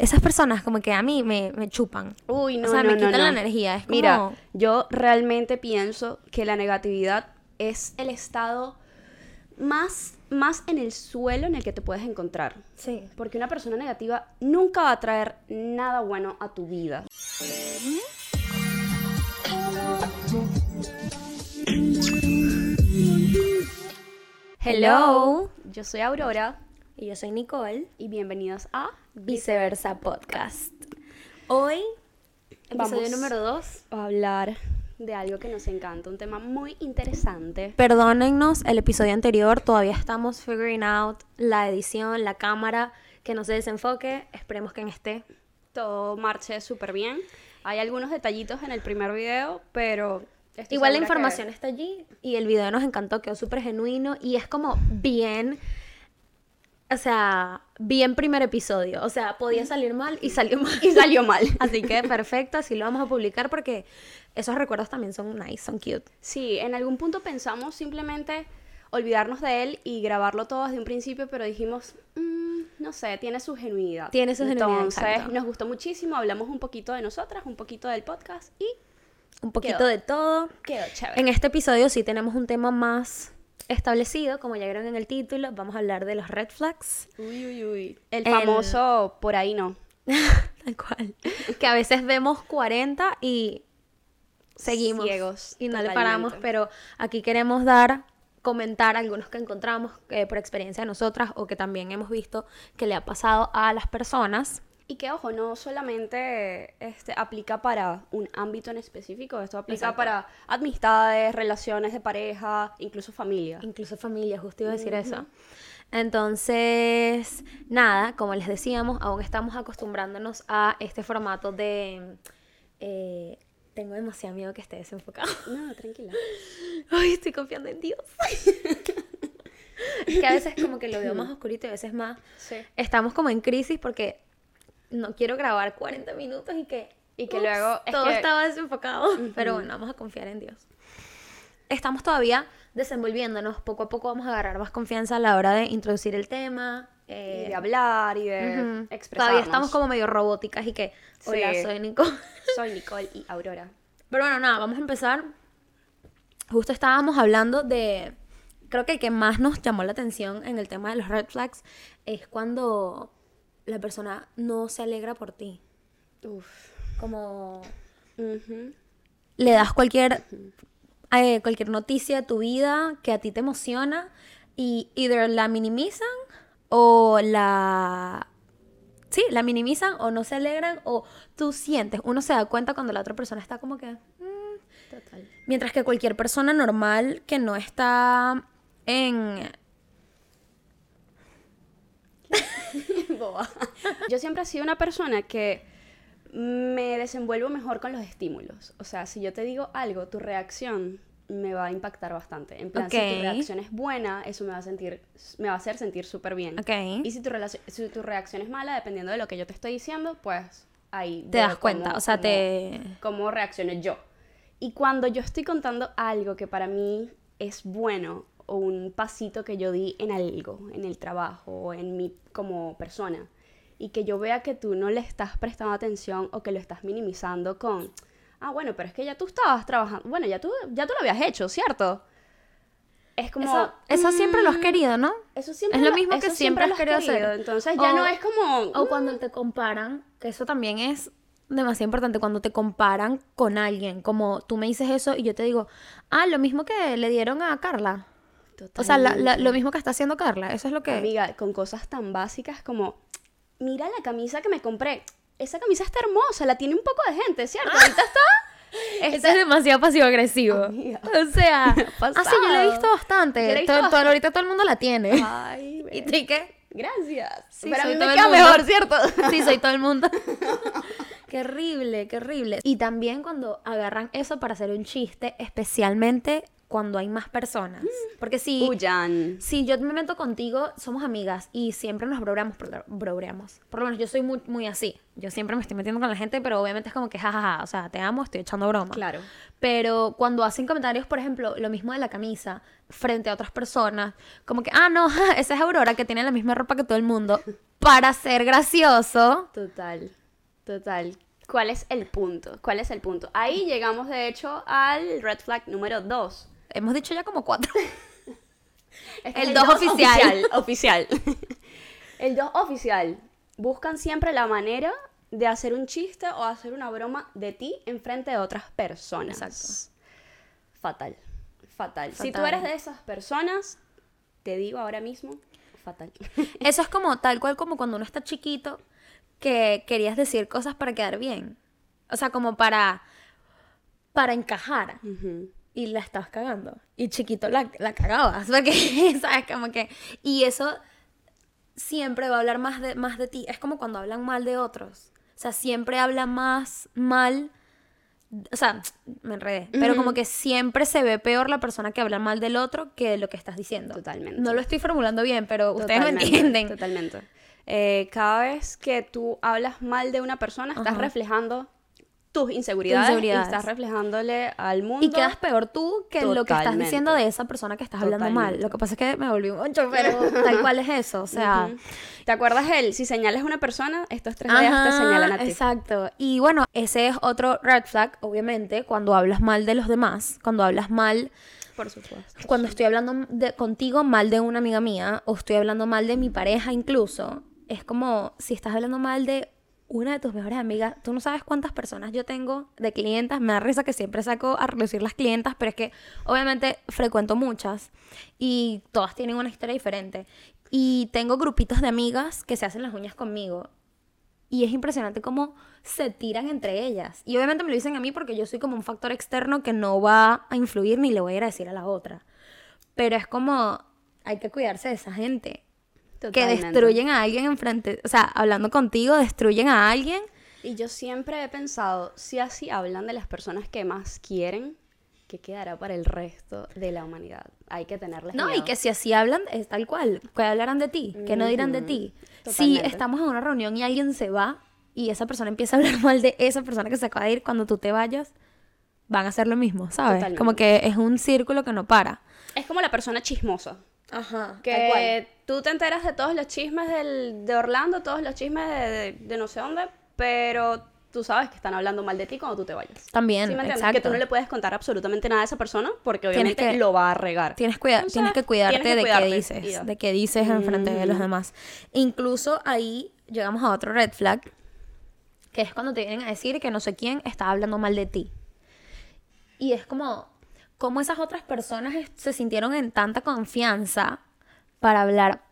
esas personas como que a mí me chupan. Uy, no, o sea, no, me quitan la energía. Es como... Mira, yo realmente pienso que la negatividad es el estado más en el suelo en el que te puedes encontrar. Sí. Porque una persona negativa nunca va a traer nada bueno a tu vida. Hello, yo soy Aurora. Y yo soy Nicole. Y bienvenidos a Viceversa Podcast. Hoy, episodio número 2, a hablar de algo que nos encanta, un tema muy interesante. Perdónennos, el episodio anterior todavía estamos figuring out la edición, la cámara, que no se desenfoque. Esperemos que en este todo marche súper bien. Hay algunos detallitos en el primer video, pero... Igual la información está allí y el video nos encantó, quedó súper genuino y es como bien... O sea, vi en primer episodio. O sea, podía salir mal y salió mal. Y salió mal. Así que perfecto, así lo vamos a publicar porque esos recuerdos también son nice, son cute. Sí, en algún punto pensamos simplemente olvidarnos de él y grabarlo todo desde un principio, pero dijimos, no sé, tiene su genuidad. Tiene su genuidad, entonces, exacto. Nos gustó muchísimo, hablamos un poquito de nosotras, un poquito del podcast y... Un poquito de todo. Quedó chévere. En este episodio sí tenemos un tema más... establecido, como ya vieron en el título, vamos a hablar de los red flags. Uy, uy, uy. El famoso por ahí no. Tal cual. Que a veces vemos 40 y seguimos. Ciegos. Y no totalmente. Le paramos, pero aquí queremos comentar algunos que encontramos por experiencia de nosotras o que también hemos visto que le ha pasado a las personas. Y que, ojo, no solamente aplica para un ámbito en específico, esto aplica exacto. Para amistades, relaciones de pareja, incluso familia. Incluso familia, justo iba a decir eso. Entonces, nada, como les decíamos, aún estamos acostumbrándonos a este formato de... tengo demasiado miedo que esté desenfocado. No, tranquila. Ay, estoy confiando en Dios. Es que a veces como que lo veo más oscurito y a veces más... Sí. Estamos como en crisis porque... No quiero grabar 40 minutos y que luego... Todo estaba desenfocado. Pero bueno, vamos a confiar en Dios. Estamos todavía desenvolviéndonos. Poco a poco vamos a agarrar más confianza a la hora de introducir el tema. Y de hablar y de expresarnos. Todavía estamos como medio robóticas y que... Hola, sí. Soy Nicole. Soy Nicole y Aurora. Pero bueno, nada, vamos a empezar. Justo estábamos hablando de... Creo que el que más nos llamó la atención en el tema de los red flags es cuando... La persona no se alegra por ti. Uf. Como... Le das cualquier noticia de tu vida que a ti te emociona y either la minimizan o la... Sí, la minimizan o no se alegran o tú sientes. Uno se da cuenta cuando la otra persona está como que... Total. Mientras que cualquier persona normal que no está en... Boba. Yo siempre he sido una persona que me desenvuelvo mejor con los estímulos. O sea, si yo te digo algo, tu reacción me va a impactar bastante. En plan, okay. Si tu reacción es buena, eso me va a hacer sentir súper bien. Okay. Y si tu reacción es mala, dependiendo de lo que yo te estoy diciendo, pues ahí te das cuenta. O sea, cómo reacciono yo. Y cuando yo estoy contando algo que para mí es bueno, o un pasito que yo di en algo, en el trabajo, o en mí como persona, y que yo vea que tú no le estás prestando atención o que lo estás minimizando con, bueno, pero es que ya tú estabas trabajando, bueno, ya tú lo habías hecho, ¿cierto? Es como... Eso siempre lo has querido, ¿no? Eso siempre es lo mismo que siempre has querido hacer. Entonces ya no es como... O cuando te comparan, que eso también es... demasiado importante cuando te comparan con alguien, como tú me dices eso y yo te digo, lo mismo que le dieron a Carla. Totalmente. O sea, lo mismo que está haciendo Carla, eso es lo que... Amiga, con cosas tan básicas como, mira la camisa que me compré, esa camisa está hermosa, la tiene un poco de gente, ¿cierto? Ahorita está... Eso es demasiado pasivo-agresivo. Amiga. O sea, así yo la he visto bastante, ahorita todo el mundo la tiene. Ay, ¿y tú qué? Gracias. Sí, pero a mí me queda mejor, ¿cierto? Sí, soy todo el mundo. Qué horrible, qué horrible. Y también cuando agarran eso para hacer un chiste, especialmente cuando hay más personas. Porque si yo me meto contigo, somos amigas y siempre nos bromeamos. Por lo menos yo soy muy, muy así. Yo siempre me estoy metiendo con la gente, pero obviamente es como que jajaja, o sea, te amo, estoy echando broma. Claro. Pero cuando hacen comentarios, por ejemplo, lo mismo de la camisa, frente a otras personas, como que, no, esa es Aurora que tiene la misma ropa que todo el mundo. para ser gracioso. Total, total. ¿Cuál es el punto? ¿Cuál es el punto? Ahí llegamos, de hecho, al red flag número 2. Hemos dicho ya como 4. Este el 2 oficial. Oficial. El 2 oficial. Buscan siempre la manera de hacer un chiste o hacer una broma de ti en frente de otras personas. Exacto. Fatal. Fatal. Si tú eres de esas personas, te digo ahora mismo, fatal. Eso es como tal cual como cuando uno está chiquito que querías decir cosas para quedar bien. O sea, como para encajar. Uh-huh. Y la estabas cagando. Y chiquito la cagabas. Porque, ¿sabes? Como que... Y eso siempre va a hablar más de ti. Es como cuando hablan mal de otros. O sea, siempre habla más mal... O sea, me enredé. Uh-huh. Pero como que siempre se ve peor la persona que habla mal del otro que lo que estás diciendo. Totalmente. No lo estoy formulando bien, pero ustedes me entienden. Totalmente. Cada vez que tú hablas mal de una persona, estás uh-huh. reflejando... tus inseguridades. Y estás reflejándole al mundo. Y quedas peor tú que lo que estás diciendo de esa persona que estás hablando mal. Lo que pasa es que me volví mucho, pero tal cual es eso. O sea, uh-huh. ¿Te acuerdas él? Si señalas a una persona, estos 3 días te señalan a ti. Exacto. Y bueno, ese es otro red flag, obviamente, cuando hablas mal de los demás. Cuando hablas mal... Por supuesto. Cuando estoy hablando contigo mal de una amiga mía, o estoy hablando mal de mi pareja incluso, es como si estás hablando mal de... una de tus mejores amigas, tú no sabes cuántas personas yo tengo de clientas, me da risa que siempre saco a relucir las clientas, pero es que obviamente frecuento muchas y todas tienen una historia diferente. Y tengo grupitos de amigas que se hacen las uñas conmigo y es impresionante cómo se tiran entre ellas. Y obviamente me lo dicen a mí porque yo soy como un factor externo que no va a influir ni le voy a ir a decir a la otra. Pero es como, hay que cuidarse de esa gente. Totalmente. Que destruyen a alguien enfrente, o sea, hablando contigo, destruyen a alguien. Y yo siempre he pensado, si así hablan de las personas que más quieren, ¿qué quedará para el resto de la humanidad? Hay que tenerles miedo. No, y que si así hablan, es tal cual, que hablarán de ti, que no dirán de ti. Totalmente. Si estamos en una reunión y alguien se va, y esa persona empieza a hablar mal de esa persona que se acaba de ir, cuando tú te vayas, van a hacer lo mismo, ¿sabes? Totalmente. Como que es un círculo que no para. Es como la persona chismosa. Ajá, que tú te enteras de todos los chismes de Orlando, todos los chismes de no sé dónde, pero tú sabes que están hablando mal de ti cuando tú te vayas. También, ¿sí me entiendes? Exacto. Que tú no le puedes contar absolutamente nada a esa persona porque obviamente lo va a regar. Tienes que cuidarte de qué dices enfrente de los demás. Incluso ahí llegamos a otro red flag, que es cuando te vienen a decir que no sé quién está hablando mal de ti. Y es como... cómo esas otras personas se sintieron en tanta confianza para hablar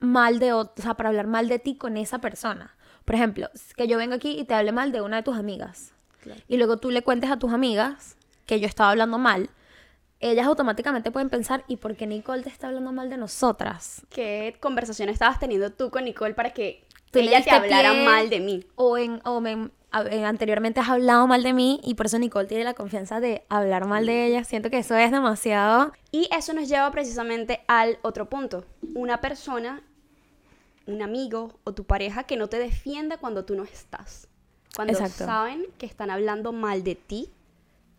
mal de o sea, para hablar mal de ti con esa persona. Por ejemplo, que yo vengo aquí y te hable mal de una de tus amigas. Claro. Y luego tú le cuentes a tus amigas que yo estaba hablando mal. Ellas automáticamente pueden pensar, ¿y por qué Nicole te está hablando mal de nosotras? ¿Qué conversación estabas teniendo tú con Nicole para que ella te hablara mal de mí? Anteriormente has hablado mal de mí y por eso Nicole tiene la confianza de hablar mal de ella. Siento que eso es demasiado. Y eso nos lleva precisamente al otro punto. Una persona, un amigo o tu pareja que no te defienda cuando tú no estás. Cuando Exacto. saben que están hablando mal de ti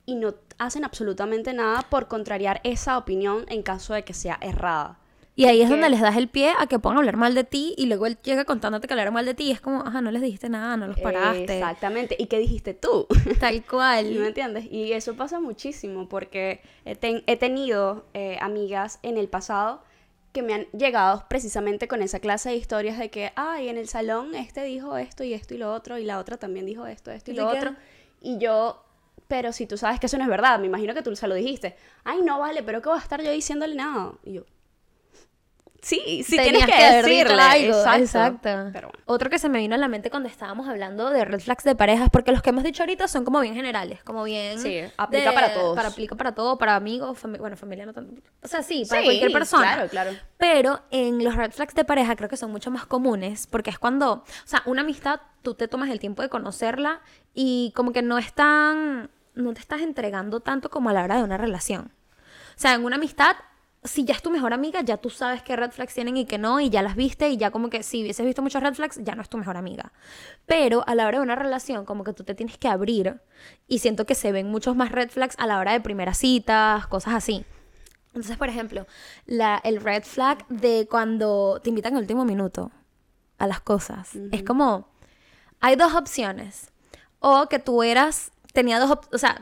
y no hacen absolutamente nada por contrariar esa opinión en caso de que sea errada. Y ahí es donde les das el pie a que puedan hablar mal de ti y luego él llega contándote que hablaron mal de ti y es como, ajá, no les dijiste nada, no los paraste. Exactamente, ¿y qué dijiste tú? Tal cual. ¿Me entiendes? Y eso pasa muchísimo porque he tenido amigas en el pasado que me han llegado precisamente con esa clase de historias de que, ay, en el salón este dijo esto y esto y lo otro y la otra también dijo esto y lo otro. Y yo... pero si tú sabes que eso no es verdad, me imagino que tú se lo dijiste. Ay, no vale, pero ¿qué va a estar yo diciéndole nada? Y yo... sí, sí tienes que decirle algo. Exacto. Pero bueno. Otro que se me vino a la mente cuando estábamos hablando de red flags de parejas, porque los que hemos dicho ahorita son como bien generales, como bien... sí, aplica para todos. Aplica para todo, para amigos, familia no tanto. O sea, sí, para cualquier persona. Claro, claro. Pero en los red flags de pareja creo que son mucho más comunes, porque es cuando... o sea, una amistad, tú te tomas el tiempo de conocerla y como que no es tan... no te estás entregando tanto como a la hora de una relación. O sea, en una amistad... si ya es tu mejor amiga, ya tú sabes qué red flags tienen y qué no, y ya las viste, y ya como que si hubieses visto muchos red flags, ya no es tu mejor amiga. Pero a la hora de una relación, como que tú te tienes que abrir, y siento que se ven muchos más red flags a la hora de primeras citas, cosas así. Entonces, por ejemplo, el red flag de cuando te invitan al último minuto. a las cosas. Uh-huh. Es como, hay dos opciones. O que tú eras, tenía dos opciones, o sea,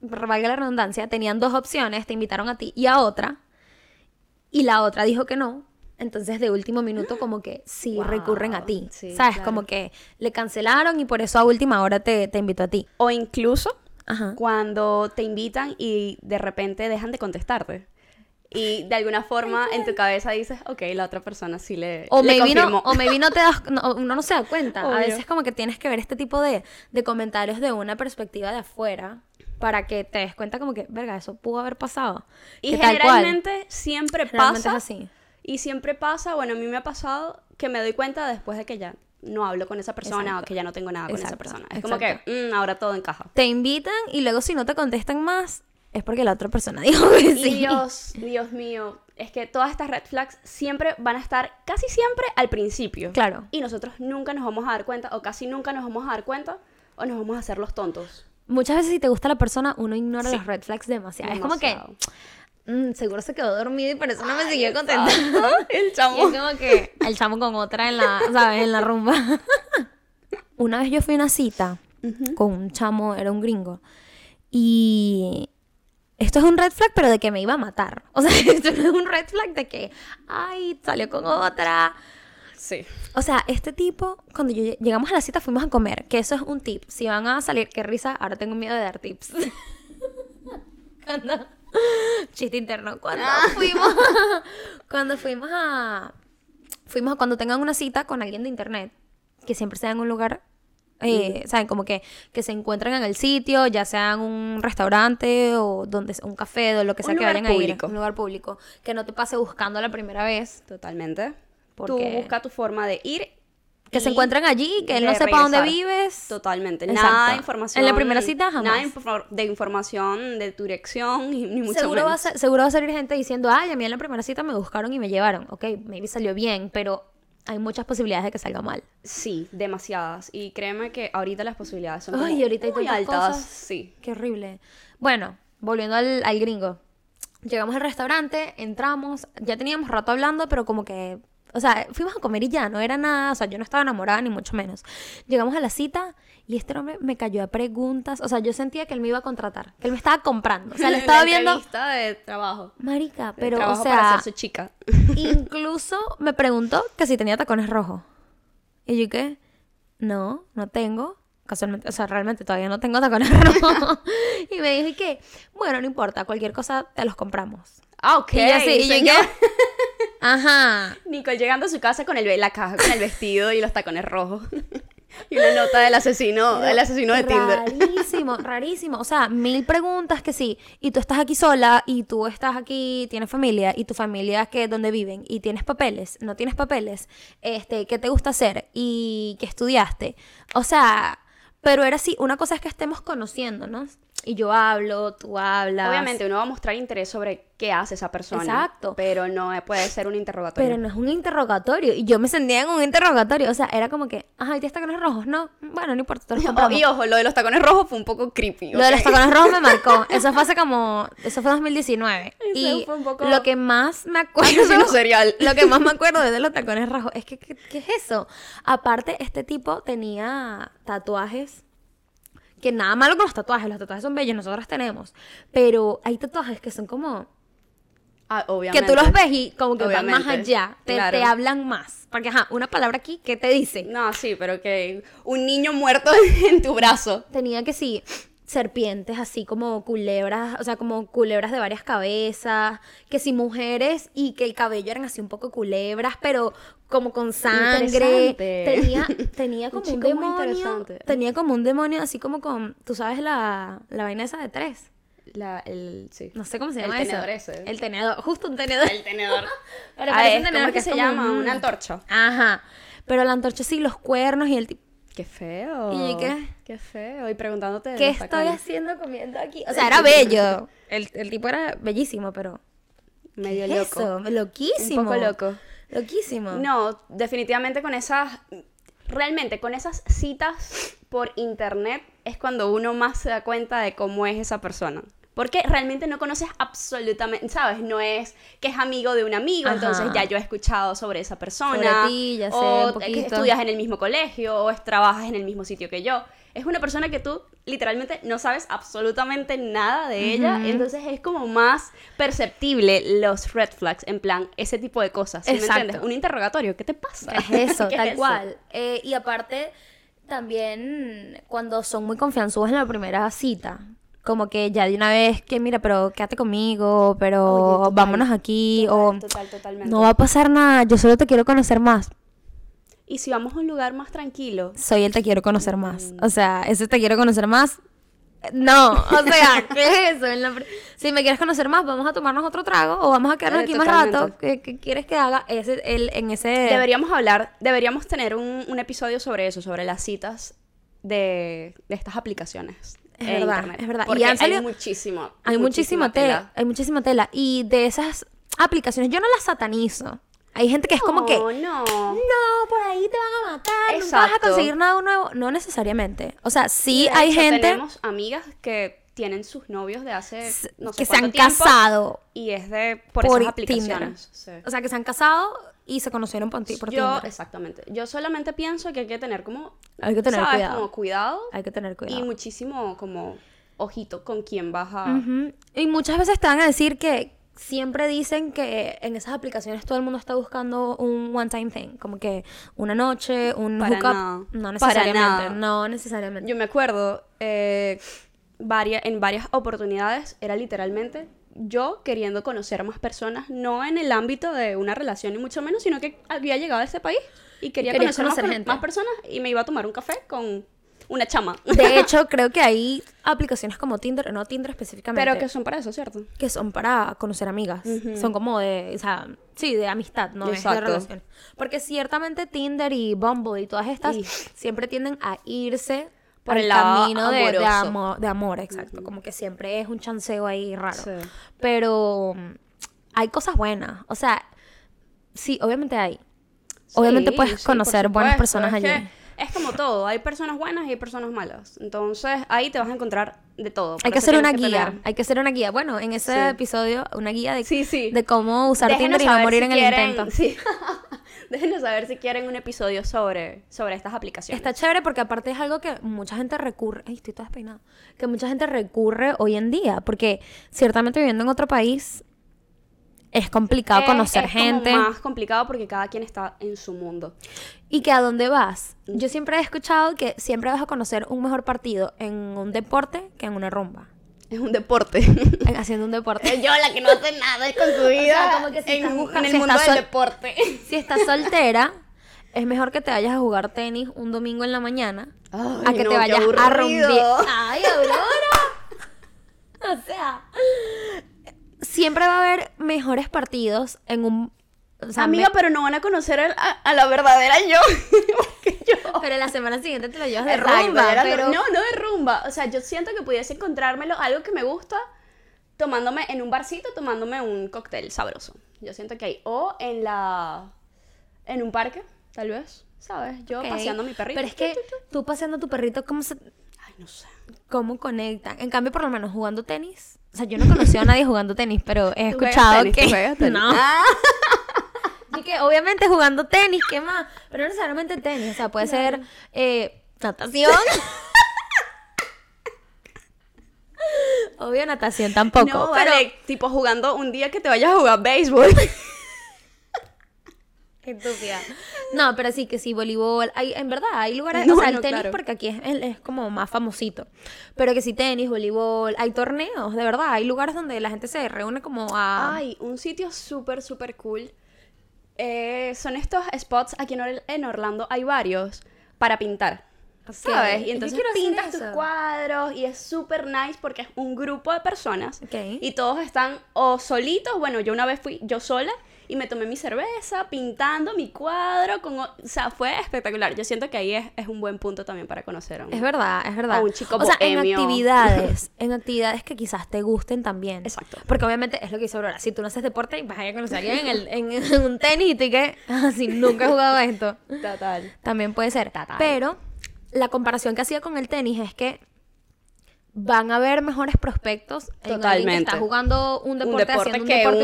valga la redundancia, tenían dos opciones, te invitaron a ti y a otra, y la otra dijo que no. Entonces, de último minuto, como que sí, wow, recurren a ti, sí, ¿sabes? Claro. Como que le cancelaron y por eso a última hora te invitó a ti. O incluso, ajá, cuando te invitan y de repente dejan de contestarte. Y de alguna forma en tu cabeza dices, ok, la otra persona sí le confirmó. O maybe no te das, uno no se da cuenta. Obvio. A veces como que tienes que ver este tipo de comentarios de una perspectiva de afuera para que te des cuenta como que, verga, eso pudo haber pasado. Y generalmente siempre pasa. Así. Y siempre pasa, bueno, a mí me ha pasado que me doy cuenta después de que ya no hablo con esa persona, exacto, o que ya no tengo nada con, exacto, esa persona. Es, exacto, como que ahora todo encaja. Te invitan y luego si no te contestan más es porque la otra persona dijo que sí. Y Dios mío, es que todas estas red flags siempre van a estar, casi siempre, al principio. Claro. Y nosotros nunca nos vamos a dar cuenta, o casi nunca nos vamos a dar cuenta, o nos vamos a hacer los tontos. Muchas veces si te gusta la persona, uno ignora, sí, las red flags demasiado. Es como que... seguro se quedó dormido y por eso no me siguió contentando. El chamo. Y es como que el chamo con otra en la, ¿sabes? En la rumba. Una vez yo fui a una cita, uh-huh, con un chamo, era un gringo. Y esto es un red flag, pero de que me iba a matar. O sea, esto no es un red flag de que, ay, salió con otra. Sí. O sea, este tipo, cuando llegamos a la cita, fuimos a comer. Que eso es un tip. Si van a salir, qué risa, ahora tengo miedo de dar tips. Cuando... chiste interno, cuando fuimos a cuando tengan una cita con alguien de internet, que siempre sea en un lugar, saben, como que se encuentran en el sitio, ya sea en un restaurante o donde, un café o lo que sea, que vayan a ir, un lugar público, que no te pase buscando la primera vez. Totalmente. Porque tú busca tu forma de ir. Que se encuentran allí, que él no sepa dónde vives. Totalmente. Exacto. Nada de información. En la primera cita jamás. Nada de información de tu dirección, ni mucho menos. Seguro va a salir gente diciendo, ay, a mí en la primera cita me buscaron y me llevaron. Ok, maybe salió bien, pero hay muchas posibilidades de que salga mal. Sí, demasiadas. Y créeme que ahorita las posibilidades son muy altas. Ay, ahorita hay tantas cosas. Sí. Qué horrible. Bueno, volviendo al gringo. Llegamos al restaurante, entramos, ya teníamos rato hablando, pero como que... O sea, fuimos a comer y ya, no era nada, o sea, yo no estaba enamorada ni mucho menos. Llegamos a la cita y este hombre me cayó a preguntas, o sea, yo sentía que él me iba a contratar, que él me estaba comprando, o sea, le estaba viendo... La entrevista de trabajo. Marica, pero, o sea... para ser su chica. Incluso me preguntó que si tenía tacones rojos. Y yo, ¿qué? No tengo, casualmente, o sea, realmente todavía no tengo tacones rojos. Y me dijo, ¿y qué? Bueno, no importa, cualquier cosa te los compramos. Ah, ok. Y yo, sí, y yo, ¿qué? Ajá. Nicole llegando a su casa con la caja, con el vestido y los tacones rojos. Y una nota del asesino, pero el asesino de Tinder. Rarísimo. O sea, 1000 preguntas que sí. Y tú estás aquí sola, y tú estás aquí, tienes familia, y tu familia es que donde viven, y tienes papeles, no tienes papeles, ¿qué te gusta hacer? Y ¿qué estudiaste? O sea, pero era así, una cosa es que estemos conociéndonos. Y yo hablo, tú hablas. Obviamente uno va a mostrar interés sobre qué hace esa persona. Exacto. Pero no puede ser un interrogatorio. Pero no es un interrogatorio. Y yo me sentía en un interrogatorio. O sea, era como que, ajá, ¿tienes tacones rojos? No, bueno, no importa. Y ojo, lo de los tacones rojos fue un poco creepy. Lo de los tacones rojos me marcó. Eso fue 2019. Y fue un poco... lo que más me acuerdo... Lo que más me acuerdo de los tacones rojos es que, ¿qué es eso? Aparte, este tipo tenía tatuajes. Que nada malo con los tatuajes son bellos, nosotras tenemos. Pero hay tatuajes que son como... Ah, obviamente. Que tú los ves y como que obviamente van más allá, claro, te hablan más. Porque, ajá, una palabra aquí, ¿qué te dice? No, sí, pero que un niño muerto en tu brazo. Tenía que sí, serpientes así como culebras, o sea, como culebras de varias cabezas, que sí mujeres y que el cabello eran así un poco culebras, pero... como con sangre, tenía como un demonio, así como con, tú sabes la vaina esa de tres, sí, no sé cómo se llama, el tenedor eso. Ese. El tenedor, justo un tenedor. El tenedor. Pero parece un tenedor que se llama una antorcha. Ajá. Pero la antorcha sí, los cuernos y el tipo. Qué feo. ¿Y qué? Qué feo. Y preguntándote. ¿Qué estoy haciendo comiendo aquí? O sea, era bello. El tipo era bellísimo, pero medio loco. Eso, loquísimo. Un poco loco. Loquísimo. No, definitivamente con esas citas por internet es cuando uno más se da cuenta de cómo es esa persona. Porque realmente no conoces absolutamente, ¿sabes? No es que es amigo de un amigo, ajá, entonces ya yo he escuchado sobre esa persona. Sobre ti, ya sé, o un poquito. Que estudias en el mismo colegio, o trabajas en el mismo sitio que yo. Es una persona que tú literalmente no sabes absolutamente nada de ella, uh-huh, entonces es como más perceptible los red flags, en plan, ese tipo de cosas, ¿sí? Exacto. ¿Me entiendes? Un interrogatorio, ¿qué te pasa? Es eso, tal es cual. Eso. Y aparte, también cuando son muy confianzudos en la primera cita, como que ya de una vez que mira, pero quédate conmigo, pero oye, total, vámonos aquí, total, o totalmente. No va a pasar nada, yo solo te quiero conocer más. Y si vamos a un lugar más tranquilo, soy el te quiero conocer más. O sea, ese te quiero conocer más, no, o sea, ¿qué es eso? Si me quieres conocer más, vamos a tomarnos otro trago o vamos a quedarnos aquí totalmente. Más rato. ¿Qué quieres que haga? Deberíamos tener un episodio sobre eso, sobre las citas de estas aplicaciones. Es verdad. Porque hay muchísima tela. Y de esas aplicaciones, yo no las satanizo. Hay gente que es como que... No, por ahí te van a matar, exacto, nunca vas a conseguir nada nuevo. No necesariamente. O sea, sí hay gente... Tenemos amigas que tienen sus novios de hace no sé cuánto tiempo. Que se han casado. Y es de... Por esas aplicaciones. Sí. O sea, que se han casado y se conocieron por Tinder. Exactamente. Yo solamente pienso que hay que tener como... Hay que tener, ¿sabes?, cuidado. Como cuidado. Hay que tener cuidado. Y muchísimo como... Ojito con quién vas a... Uh-huh. Y muchas veces te van a decir que... Siempre dicen que en esas aplicaciones todo el mundo está buscando un one time thing, como que una noche, un hookup. No necesariamente. Yo me acuerdo en varias oportunidades era literalmente yo queriendo conocer más personas, no en el ámbito de una relación ni mucho menos, sino que había llegado a este país y quería conocer más personas y me iba a tomar un café con una chama. De hecho, creo que hay aplicaciones como Tinder, no Tinder específicamente, pero que son para eso, ¿cierto? Que son para conocer amigas. Uh-huh. Son como de, o sea, sí, de amistad, no es de relación. Porque ciertamente Tinder y Bumble y todas estas siempre tienden a irse por el camino de amor, exacto. Uh-huh. Como que siempre es un chanceo ahí raro. Sí. Pero hay cosas buenas. O sea, sí, obviamente hay. Sí, obviamente puedes conocer buenas personas allí. Es como todo, hay personas buenas y hay personas malas. Entonces, ahí te vas a encontrar de todo. Hay que hacer una guía. Bueno, en ese episodio, una guía de cómo usar Tinder y no morir en el intento. Sí. Déjenos saber si quieren un episodio sobre estas aplicaciones. Está chévere porque aparte es algo que mucha gente recurre. Ay, estoy toda despeinada. Que mucha gente recurre hoy en día. Porque ciertamente viviendo en otro país... Es complicado conocer gente. Es más complicado porque cada quien está en su mundo. ¿Y que a dónde vas? Yo siempre he escuchado que siempre vas a conocer un mejor partido en un deporte que en una rumba. Es un deporte. Haciendo un deporte. Yo la que no hace nada con su vida. O sea, como que si estás en el mundo del deporte. Si estás soltera, es mejor que te vayas a jugar tenis un domingo en la mañana te vayas a rumbear. ¡Ay, Aurora! O sea... Siempre va a haber mejores partidos en un... O sea, amiga, pero no van a conocer a la verdadera yo. Pero la semana siguiente te lo llevas de rumba. No de rumba. O sea, yo siento que pudiese encontrármelo algo que me gusta tomándome en un barcito, tomándome un cóctel sabroso. Yo siento que hay. O en un parque, tal vez, ¿sabes? Yo paseando a mi perrito. Pero es que tú paseando a tu perrito, ¿cómo se...? Ay, no sé. ¿Cómo conectan? En cambio, por lo menos jugando tenis... O sea, yo no conocía a nadie jugando tenis, pero he escuchado que... ¿Tú juegas tenis? No. Así que, obviamente, jugando tenis, ¿qué más? Pero no necesariamente tenis, o sea, puede ser natación. Obvio, natación tampoco. No, pero vale, tipo jugando un día que te vayas a jugar béisbol. Qué estúpida. No, pero sí, que sí, voleibol. En verdad, hay lugares... No, o sea, el tenis, claro, porque aquí es como más famosito. Pero que sí, tenis, voleibol. Hay torneos, de verdad. Hay lugares donde la gente se reúne como a... Ay, un sitio súper, súper cool. Son estos spots. Aquí en Orlando hay varios para pintar. Okay. ¿Sabes? Y entonces pintas tus cuadros y es súper nice porque es un grupo de personas. Okay. Y todos están o solitos. Bueno, yo una vez fui yo sola. Y me tomé mi cerveza pintando mi cuadro con... O sea, fue espectacular. Yo siento que ahí es un buen punto también para conocer a un... Es verdad. A un chico bohemio. O sea, en actividades que quizás te gusten también. Exacto. Porque obviamente es lo que dice Aurora. Si tú no haces deporte, vas a ir a conocer a alguien en un tenis y te que... Así, nunca he jugado esto. Total. También puede ser. Total. Pero la comparación que hacía con el tenis es que van a haber mejores prospectos en alguien que está jugando un deporte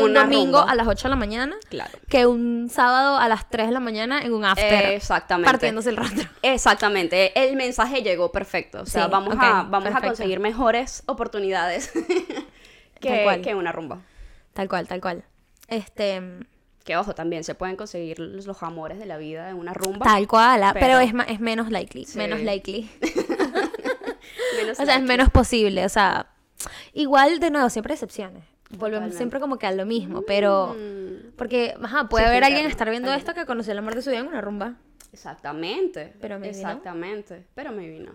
un domingo rumba a las 8 de la mañana, claro, que un sábado a las 3 de la mañana en un after, exactamente, partiéndose el rostro. Exactamente, el mensaje llegó perfecto, o sea, sí, vamos a conseguir mejores oportunidades que una rumba. Tal cual. Que ojo, también se pueden conseguir los amores de la vida en una rumba. Tal cual, pero es menos likely, sí. Es menos posible, o sea, igual de nuevo, siempre excepciones. Volvemos siempre como que a lo mismo, pero porque, puede haber alguien estar viendo esto que conoció el amor de su vida en una rumba. Exactamente. Pero me vino.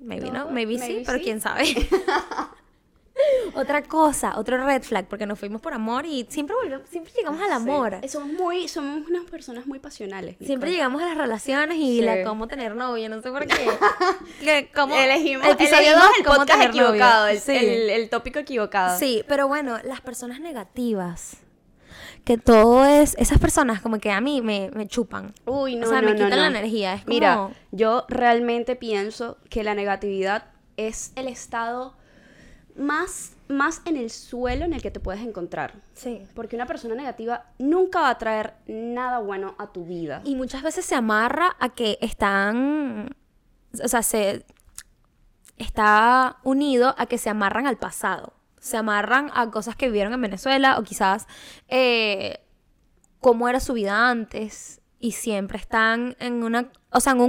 Maybe sí, pero quién sabe. Otra cosa, otro red flag, porque nos fuimos por amor y siempre llegamos al amor. Sí. Somos unas personas muy pasionales, Nicole. Siempre llegamos a las relaciones y cómo tener novio, no sé por qué. Elegimos el podcast equivocado, el tópico equivocado. Sí, pero bueno, las personas negativas, que todo es, esas personas como que a mí me chupan. Uy, no, o sea, me quitan la energía. Es como... Mira, yo realmente pienso que la negatividad es el estado más en el suelo en el que te puedes encontrar. Sí. Porque una persona negativa nunca va a traer nada bueno a tu vida. Y muchas veces se amarra a que están... O sea, está unido a que se amarran al pasado. Se amarran a cosas que vivieron en Venezuela o quizás cómo era su vida antes. Y siempre están en un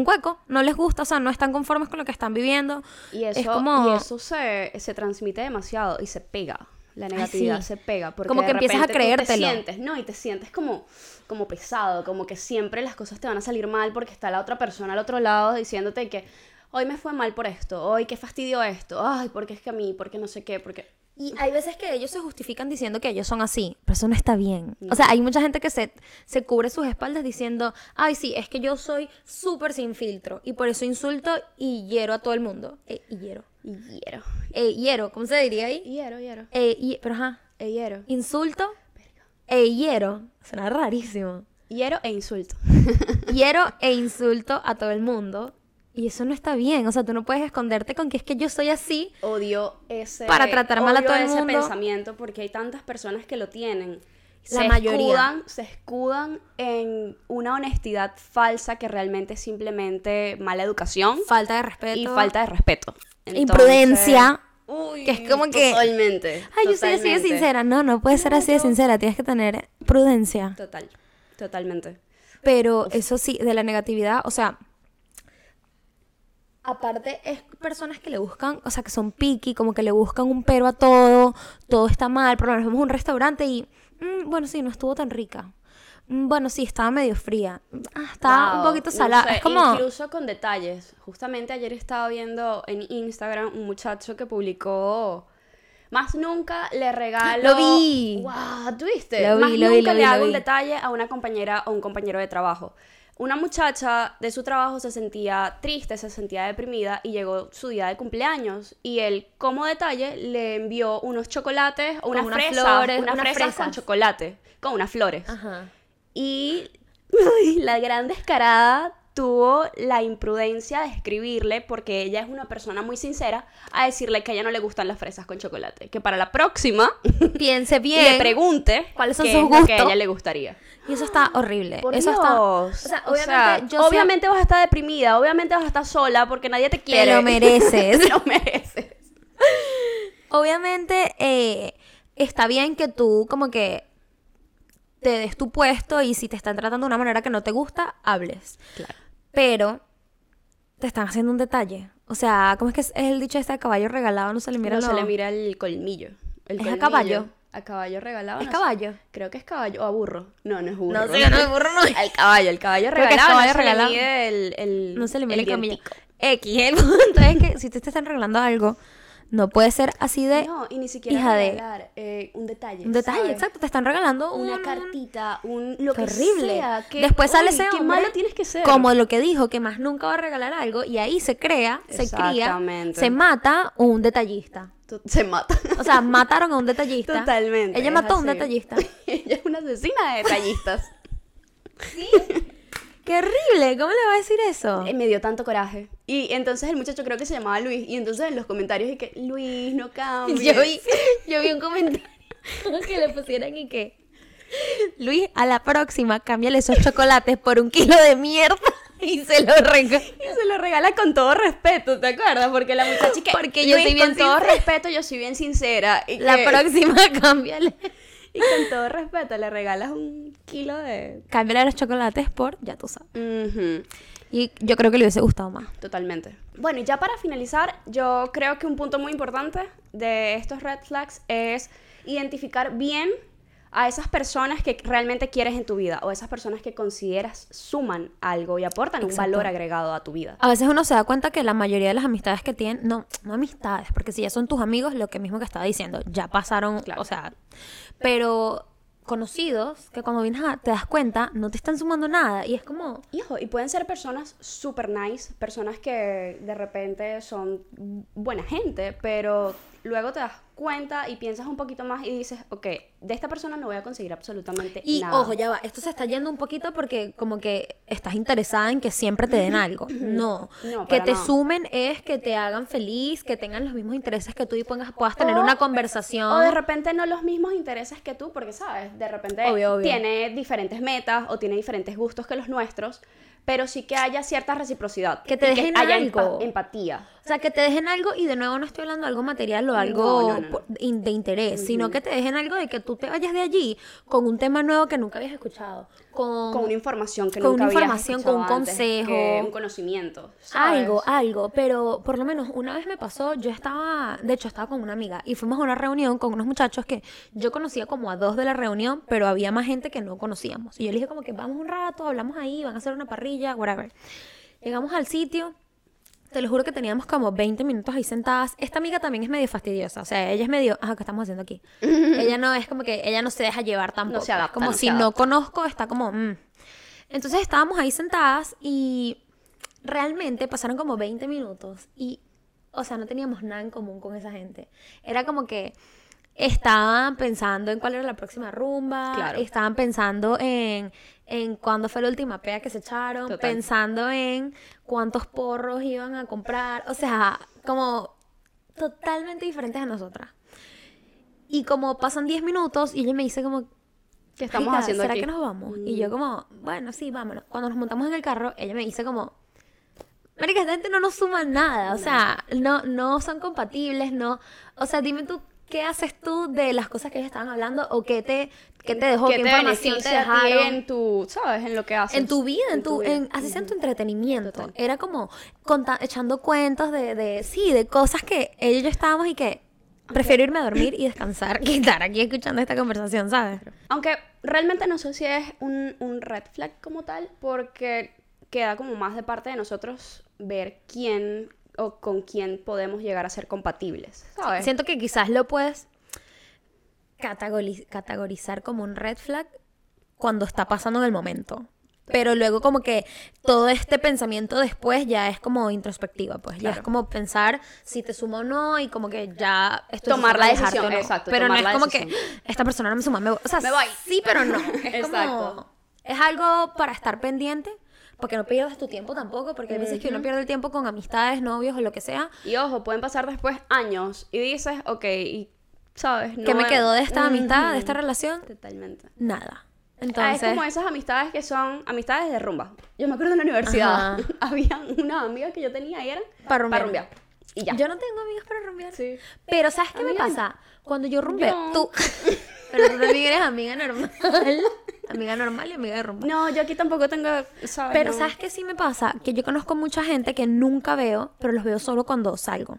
hueco, no les gusta, o sea, no están conformes con lo que están viviendo. Y eso, se transmite demasiado y se pega, la negatividad. Ay, sí. Se pega, porque como que empiezas a creértelo. Te sientes como pesado, como que siempre las cosas te van a salir mal porque está la otra persona al otro lado diciéndote que hoy me fue mal por esto, hoy qué fastidio esto, ay, porque es que a mí, porque no sé qué, porque... Y hay veces que ellos se justifican diciendo que ellos son así, pero eso no está bien. No. O sea, hay mucha gente que se cubre sus espaldas diciendo, ay, sí, es que yo soy súper sin filtro, y por eso insulto y hiero a todo el mundo. Hiero, ¿cómo se diría ahí? Hiero. Hiero. Insulto. Verga. Hiero. Suena rarísimo. Hiero e insulto. Hiero e insulto a todo el mundo. Y eso no está bien, o sea, tú no puedes esconderte con que es que yo soy así. Para tratar mal a todo el mundo. Odio ese pensamiento porque hay tantas personas que lo tienen. Se escudan en una honestidad falsa que realmente es simplemente mala educación. Falta de respeto. Entonces, imprudencia. Uy, que es como que... Totalmente. Yo soy así de sincera. No puedes ser así de sincera, tienes que tener prudencia. Totalmente. Pero eso sí, de la negatividad, o sea... Aparte, es personas que le buscan, o sea, que son picky, como que le buscan un pero a todo, todo está mal, pero nos vemos a un restaurante y, bueno, sí, no estuvo tan rica. Bueno, sí, estaba medio fría. Estaba un poquito salada. No sé, es como... Incluso con detalles. Justamente ayer estaba viendo en Instagram un muchacho que publicó... Más nunca le regalo... ¡Lo vi! ¡Wow! ¿Tuviste? Más nunca le hago un detalle a una compañera o un compañero de trabajo. Una muchacha de su trabajo se sentía triste, se sentía deprimida y llegó su día de cumpleaños y él, como detalle, le envió unos chocolates o unas fresas con chocolate, con unas flores. Ajá. Y la gran descarada tuvo la imprudencia de escribirle, porque ella es una persona muy sincera, a decirle que a ella no le gustan las fresas con chocolate, que para la próxima piense bien, le pregunte cuáles son sus gustos, que a ella le gustaría. Y eso está horrible. Por Dios. Obviamente vas a estar deprimida, obviamente vas a estar sola porque nadie te quiere. Te lo mereces. Obviamente está bien que tú como que te des tu puesto y si te están tratando de una manera que no te gusta, hables. Claro. Pero te están haciendo un detalle. O sea, ¿cómo es que es el dicho este? A caballo regalado no se le mira el... No se le mira el colmillo. ¿Es a caballo? A caballo regalado. ¿Es caballo? Creo que es caballo. O a burro. No es burro. No es burro. El caballo regalado. No se le mira el colmillo. El punto es que si te están regalando algo, no puede ser así de... No, y ni siquiera regalar un detalle. Un detalle, ¿sabes? Exacto. Te están regalando una cartita, lo que sea. Después sale ese hombre, qué malo tienes que ser. Como lo que dijo, que más nunca va a regalar algo. Y ahí se crea, se cría, se mata un detallista. Se mata. O sea, mataron a un detallista. Totalmente. Ella mató a un detallista. Ella es una asesina de detallistas. Sí. ¡Qué horrible! ¿Cómo le va a decir eso? Me dio tanto coraje. Y entonces el muchacho creo que se llamaba Luis. Y entonces en los comentarios dije, Luis, no cambies. Yo vi un comentario que le pusieran y que, Luis, a la próxima, cámbiale esos chocolates por un kilo de mierda. Y se lo regala con todo respeto, ¿te acuerdas? Porque la muchacha que, porque yo soy bien, con todo respeto, yo soy bien sincera. Y la próxima, cámbiale. Y con todo respeto, le regalas un kilo de... Cámbiale los chocolates por, ya tú sabes. Uh-huh. Y yo creo que le hubiese gustado más. Totalmente. Bueno, y ya para finalizar, yo creo que un punto muy importante de estos red flags es identificar bien a esas personas que realmente quieres en tu vida, o esas personas que consideras suman algo y aportan un valor agregado a tu vida. A veces uno se da cuenta que la mayoría de las amistades que tienen, no amistades, porque si ya son tus amigos, lo que mismo que estaba diciendo, ya pasaron, claro. O sea, pero conocidos que cuando vienes te das cuenta, no te están sumando nada, y es como... Hijo, y pueden ser personas super nice, personas que de repente son buena gente, pero... Luego te das cuenta y piensas un poquito más y dices, ok, de esta persona no voy a conseguir absolutamente nada. Y ojo, ya va, esto se está yendo un poquito porque como que estás interesada en que siempre te den algo. No, que te sumen es que te hagan feliz, que tengan los mismos intereses que tú y puedas tener una conversación. O de repente no los mismos intereses que tú, porque sabes, de repente obvio. Tiene diferentes metas o tiene diferentes gustos que los nuestros. Pero sí que haya cierta reciprocidad. Que te dejen que haya algo. Empatía. O sea, que te dejen algo, y de nuevo no estoy hablando de algo material o algo de interés, sino que te dejen algo de que tú te vayas de allí con un tema nuevo que nunca habías escuchado. Con una información que nunca habías escuchado, con un consejo. Un conocimiento. ¿Sabes? Algo. Pero por lo menos una vez me pasó, de hecho estaba con una amiga y fuimos a una reunión con unos muchachos que yo conocía como a dos de la reunión, pero había más gente que no conocíamos. Y yo le dije como que vamos un rato, hablamos ahí, van a hacer una parrilla, whatever. Llegamos al sitio, te lo juro que teníamos como 20 minutos ahí sentadas. Esta amiga también es medio fastidiosa, o sea, ella es medio, ¿qué estamos haciendo aquí? Ella no es como que, ella no se deja llevar tampoco. No se adapta, como no si se adapta. No conozco, está como, Entonces estábamos ahí sentadas y realmente pasaron como 20 minutos y, o sea, no teníamos nada en común con esa gente. Era como que estaban pensando en cuál era la próxima rumba, claro. Estaban pensando en cuándo fue la última pea que se echaron, total. Pensando en cuántos porros iban a comprar, o sea, como totalmente diferentes a nosotras. Y como pasan 10 minutos y ella me dice como, ¿qué estamos haciendo aquí? ¿Será que nos vamos? Y yo como, bueno, sí, vámonos. Cuando nos montamos en el carro, ella me dice como, marica, esta gente no nos suma nada, o sea, no son compatibles, no, o sea, dime tú, ¿qué haces tú de las cosas que ellos estaban hablando? ¿O qué te dejó? ¿Qué información te dejaron? En tu, ¿sabes? En lo que haces. En tu vida, así sea en tu entretenimiento. Total. Era como echando cuentos de cosas que ellos y yo estábamos y que prefiero irme a dormir y descansar que estar aquí escuchando esta conversación, ¿sabes? Aunque realmente no sé si es un red flag como tal, porque queda como más de parte de nosotros ver quién... o con quién podemos llegar a ser compatibles, ¿sabes? Siento que quizás lo puedes categorizar como un red flag cuando está pasando en el momento, pero luego como que todo este pensamiento después ya es como introspectiva, pues, claro. Ya es como pensar si te sumo o no, y como que ya esto tomar la decisión, no. Exacto, pero no es como decisión. Que esta persona no me suma, o sea, me voy. Sí, pero no, es exacto. Como, es algo para estar pendiente. Porque no pierdas tu tiempo tampoco, porque hay veces que uno pierde el tiempo con amistades, novios o lo que sea. Y ojo, pueden pasar después años y dices, ok, y, ¿sabes? No, ¿qué me quedó de esta amistad, de esta relación? Totalmente. Nada. Entonces... es como esas amistades que son amistades de rumba. Yo me acuerdo en la universidad, había unas amigas que yo tenía y eran para rumbear. Y ya. Yo no tengo amigas para rumbear. Sí. Pero ¿sabes qué me pasa? Cuando yo rumbeo, tú... Pero tú también eres amiga normal. Amiga normal y amiga de rumba. No, yo aquí tampoco tengo... ¿sabes? Pero ¿sabes qué sí me pasa? Que yo conozco mucha gente que nunca veo, pero los veo solo cuando salgo.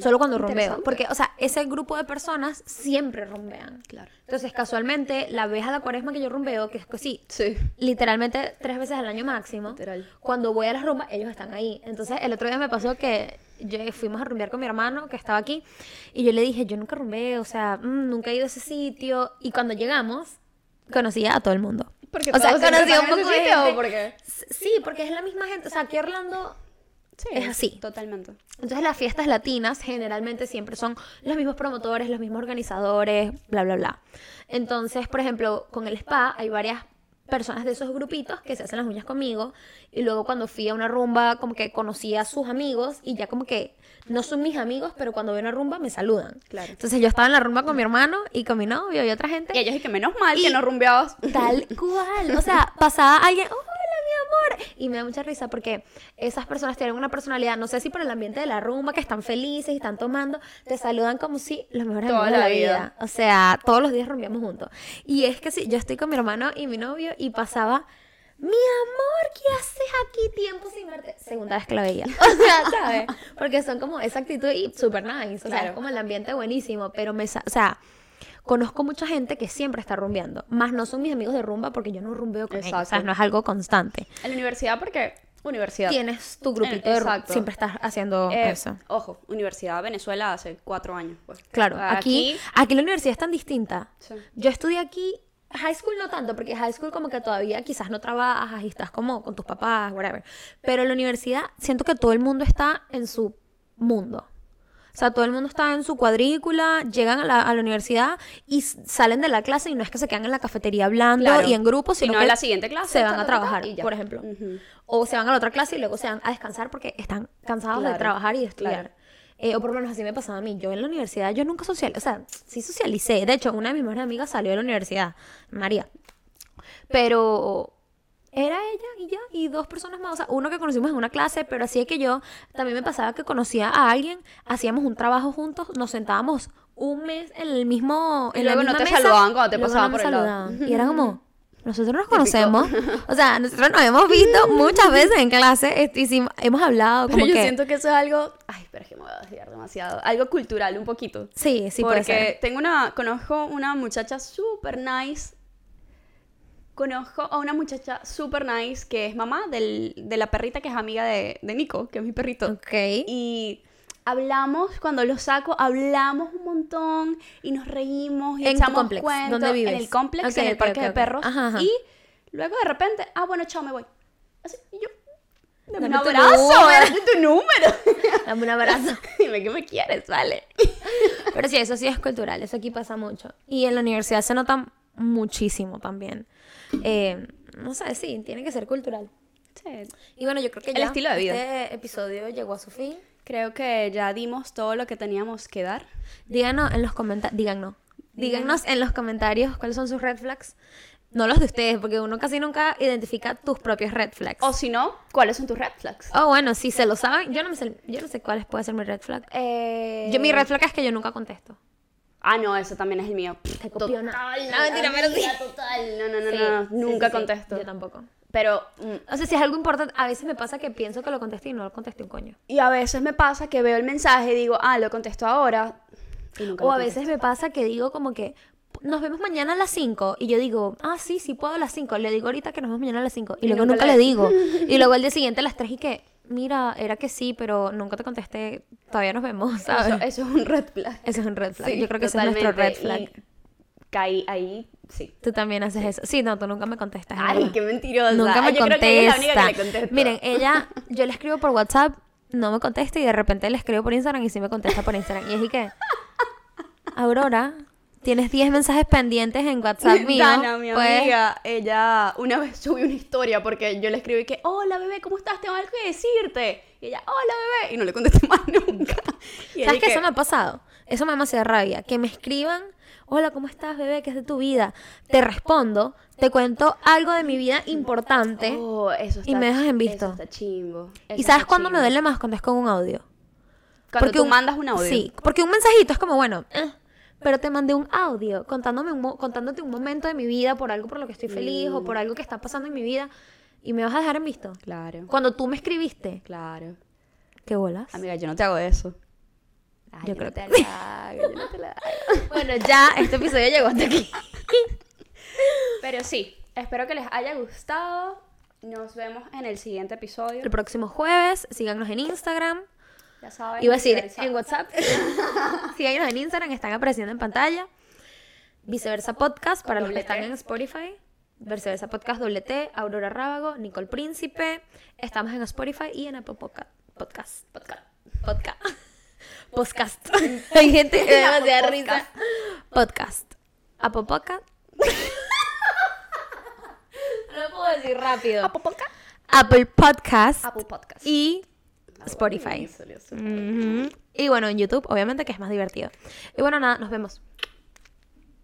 Solo cuando rumbeo. Porque, o sea, ese grupo de personas siempre rumbean. Claro. Entonces, casualmente, la vez a la cuaresma que yo rumbeo, que es así, sí, literalmente 3 veces al año máximo, literal, cuando voy a las rumbas, ellos están ahí. Entonces, el otro día me pasó que fuimos a rumbear con mi hermano, que estaba aquí, y yo le dije, yo nunca rumbeo, o sea, nunca he ido a ese sitio. Y cuando llegamos, conocía a todo el mundo. Porque o sea, conocía un poco de gente. ¿Por qué? Sí, porque es la misma gente. O sea, aquí Orlando... sí, es así. Totalmente. Entonces las fiestas latinas generalmente siempre son los mismos promotores, los mismos organizadores, bla, bla, bla. Entonces, por ejemplo, con el spa hay varias personas de esos grupitos que se hacen las uñas conmigo, y luego cuando fui a una rumba como que conocí a sus amigos y ya como que no son mis amigos, pero cuando voy a una rumba me saludan. Claro. Entonces yo estaba en la rumba con mi hermano y con mi novio y otra gente. Y ellos dicen que menos mal y que no rumbeabas. Tal cual, o sea, pasaba alguien, hola mi amor, y me da mucha risa porque esas personas tienen una personalidad, no sé si por el ambiente de la rumba, que están felices y están tomando, te saludan como si los mejores amigos de la vida. O sea, todos los días rumbeamos juntos. Y es que si yo estoy con mi hermano y mi novio y pasaba... Mi amor, ¿qué haces aquí? Tiempo sin verte. Segunda vez que la veía. O sea, ¿sabes? Porque son como esa actitud y súper nice. O sea, claro, como el ambiente buenísimo. Pero conozco mucha gente que siempre está rumbeando. Más no son mis amigos de rumba porque yo no rumbeo con ellos. O sea, no es algo constante. En la universidad, porque... Universidad. Tienes tu grupito de rumba. Siempre estás haciendo eso. Ojo, Universidad Venezuela hace 4 años. Pues. Claro, aquí la universidad es tan distinta. Sí. Yo estudié aquí. High school no tanto, porque high school como que todavía quizás no trabajas y estás como con tus papás, whatever. Pero en la universidad siento que todo el mundo está en su mundo. O sea, todo el mundo está en su cuadrícula, llegan a la universidad y salen de la clase y no es que se quedan en la cafetería hablando, claro, y en grupos, sino que en la siguiente clase se van a trabajar, por ejemplo. Uh-huh. O se van a la otra clase y luego se van a descansar porque están cansados, claro, de trabajar y de estudiar. Claro. O por lo menos así me pasaba a mí. Yo en la universidad, yo nunca socialicé. O sea, sí socialicé. De hecho, una de mis mejores amigas salió de la universidad, María. Pero era ella y yo y 2 personas más. O sea, uno que conocimos en una clase, pero así es que yo también me pasaba que conocía a alguien, hacíamos un trabajo juntos, nos sentábamos un mes en el mismo... Y luego no te saludaban cuando te pasaban por el lado. Y era como... Nosotros nos conocemos, o sea, nosotros nos hemos visto muchas veces en clase y hemos hablado. Pero como yo siento que eso es algo, pero es que me voy a desviar demasiado, algo cultural un poquito. Sí, puede ser. Porque conozco una muchacha super nice, que es mamá de la perrita que es amiga de Nico, que es mi perrito. Okay. Y... cuando lo saco, hablamos un montón y nos reímos y echamos cuentos. ¿Dónde vives? En el complex, en el parque de perros. Ajá. Y luego de repente, bueno, chao, me voy. Así, y yo, dame un abrazo, dame tu número. Dame un abrazo. Dime que me quieres, vale. Pero sí, eso sí es cultural, eso aquí pasa mucho. Y en la universidad se nota muchísimo también. No sé, sí, tiene que ser cultural. Sí. Y bueno, yo creo que ya el estilo de vida. Este episodio llegó a su fin. Creo que ya dimos todo lo que teníamos que dar. Díganos en los comentarios cuáles son sus red flags. No los de ustedes, porque uno casi nunca identifica tus propios red flags. O si no, ¿cuáles son tus red flags? Bueno, si se lo saben. Yo no sé cuáles puede ser mi red flag. Mi red flag es que yo nunca contesto. No, eso también es el mío. Te copio total. Nunca contesto. Yo tampoco. Pero, o sea, si es algo importante, a veces me pasa que pienso que lo contesté y no lo contesté un coño. Y a veces me pasa que veo el mensaje y digo, lo contesto ahora. O a veces me pasa que digo como que, nos vemos mañana a las 5. Y yo digo, sí puedo a las 5. Le digo ahorita que nos vemos mañana a las 5. Y luego nunca le digo. Y luego el día siguiente a las 3 y que, mira, era que sí, pero nunca te contesté, todavía nos vemos, ¿sabes? Eso es un red flag. Sí, yo creo que ese es nuestro red flag. Caí ahí, sí. Tú también haces eso. Sí, no, tú nunca me contestas. Qué mentirosa. Nunca me contesta. Yo creo que ella es la única que le contesta. Miren, yo le escribo por WhatsApp, no me contesta, y de repente le escribo por Instagram y sí me contesta por Instagram. Y es que, Aurora, tienes 10 mensajes pendientes en WhatsApp mío. Dana, mi amiga, ella una vez subió una historia porque yo le escribí que, hola bebé, ¿cómo estás? Tengo algo que decirte. Y ella, hola bebé. Y no le contesté más nunca. ¿Sabes qué? Eso me ha pasado. Eso me da demasiada rabia. Que me escriban, hola, ¿cómo estás, bebé? ¿Qué es de tu vida? Te respondo, te cuento algo de mi vida importante, y me dejas en visto. Eso está chimbo. ¿Y sabes cuándo me duele más? Cuando es con un audio. Cuando tú mandas un audio. Sí, porque un mensajito es como, bueno, pero te mandé un audio contándote un momento de mi vida por algo por lo que estoy feliz o por algo que está pasando en mi vida y me vas a dejar en visto. Claro. Cuando tú me escribiste. Claro. ¿Qué bolas? Amiga, yo no te hago eso. Yo no te la hago. Bueno, ya este episodio llegó hasta aquí. Pero sí, espero que les haya gustado. Nos vemos en el siguiente episodio. El próximo jueves. Síganos en Instagram. Ya saben. Iba a decir, en WhatsApp. Síganos en Instagram, están apareciendo en pantalla. Viceversa Podcast, para los que están en Spotify. Viceversa Podcast, WT, Aurora Rábago, Nicole Príncipe. Estamos en Spotify y en Apple Podcast. Podcast. Hay gente que me da demasiada risa. Podcast. Apple Podcast. así rápido. Apple Podcast. Y Spotify. Y bueno, en YouTube, obviamente, que es más divertido. Y bueno, nada, nos vemos.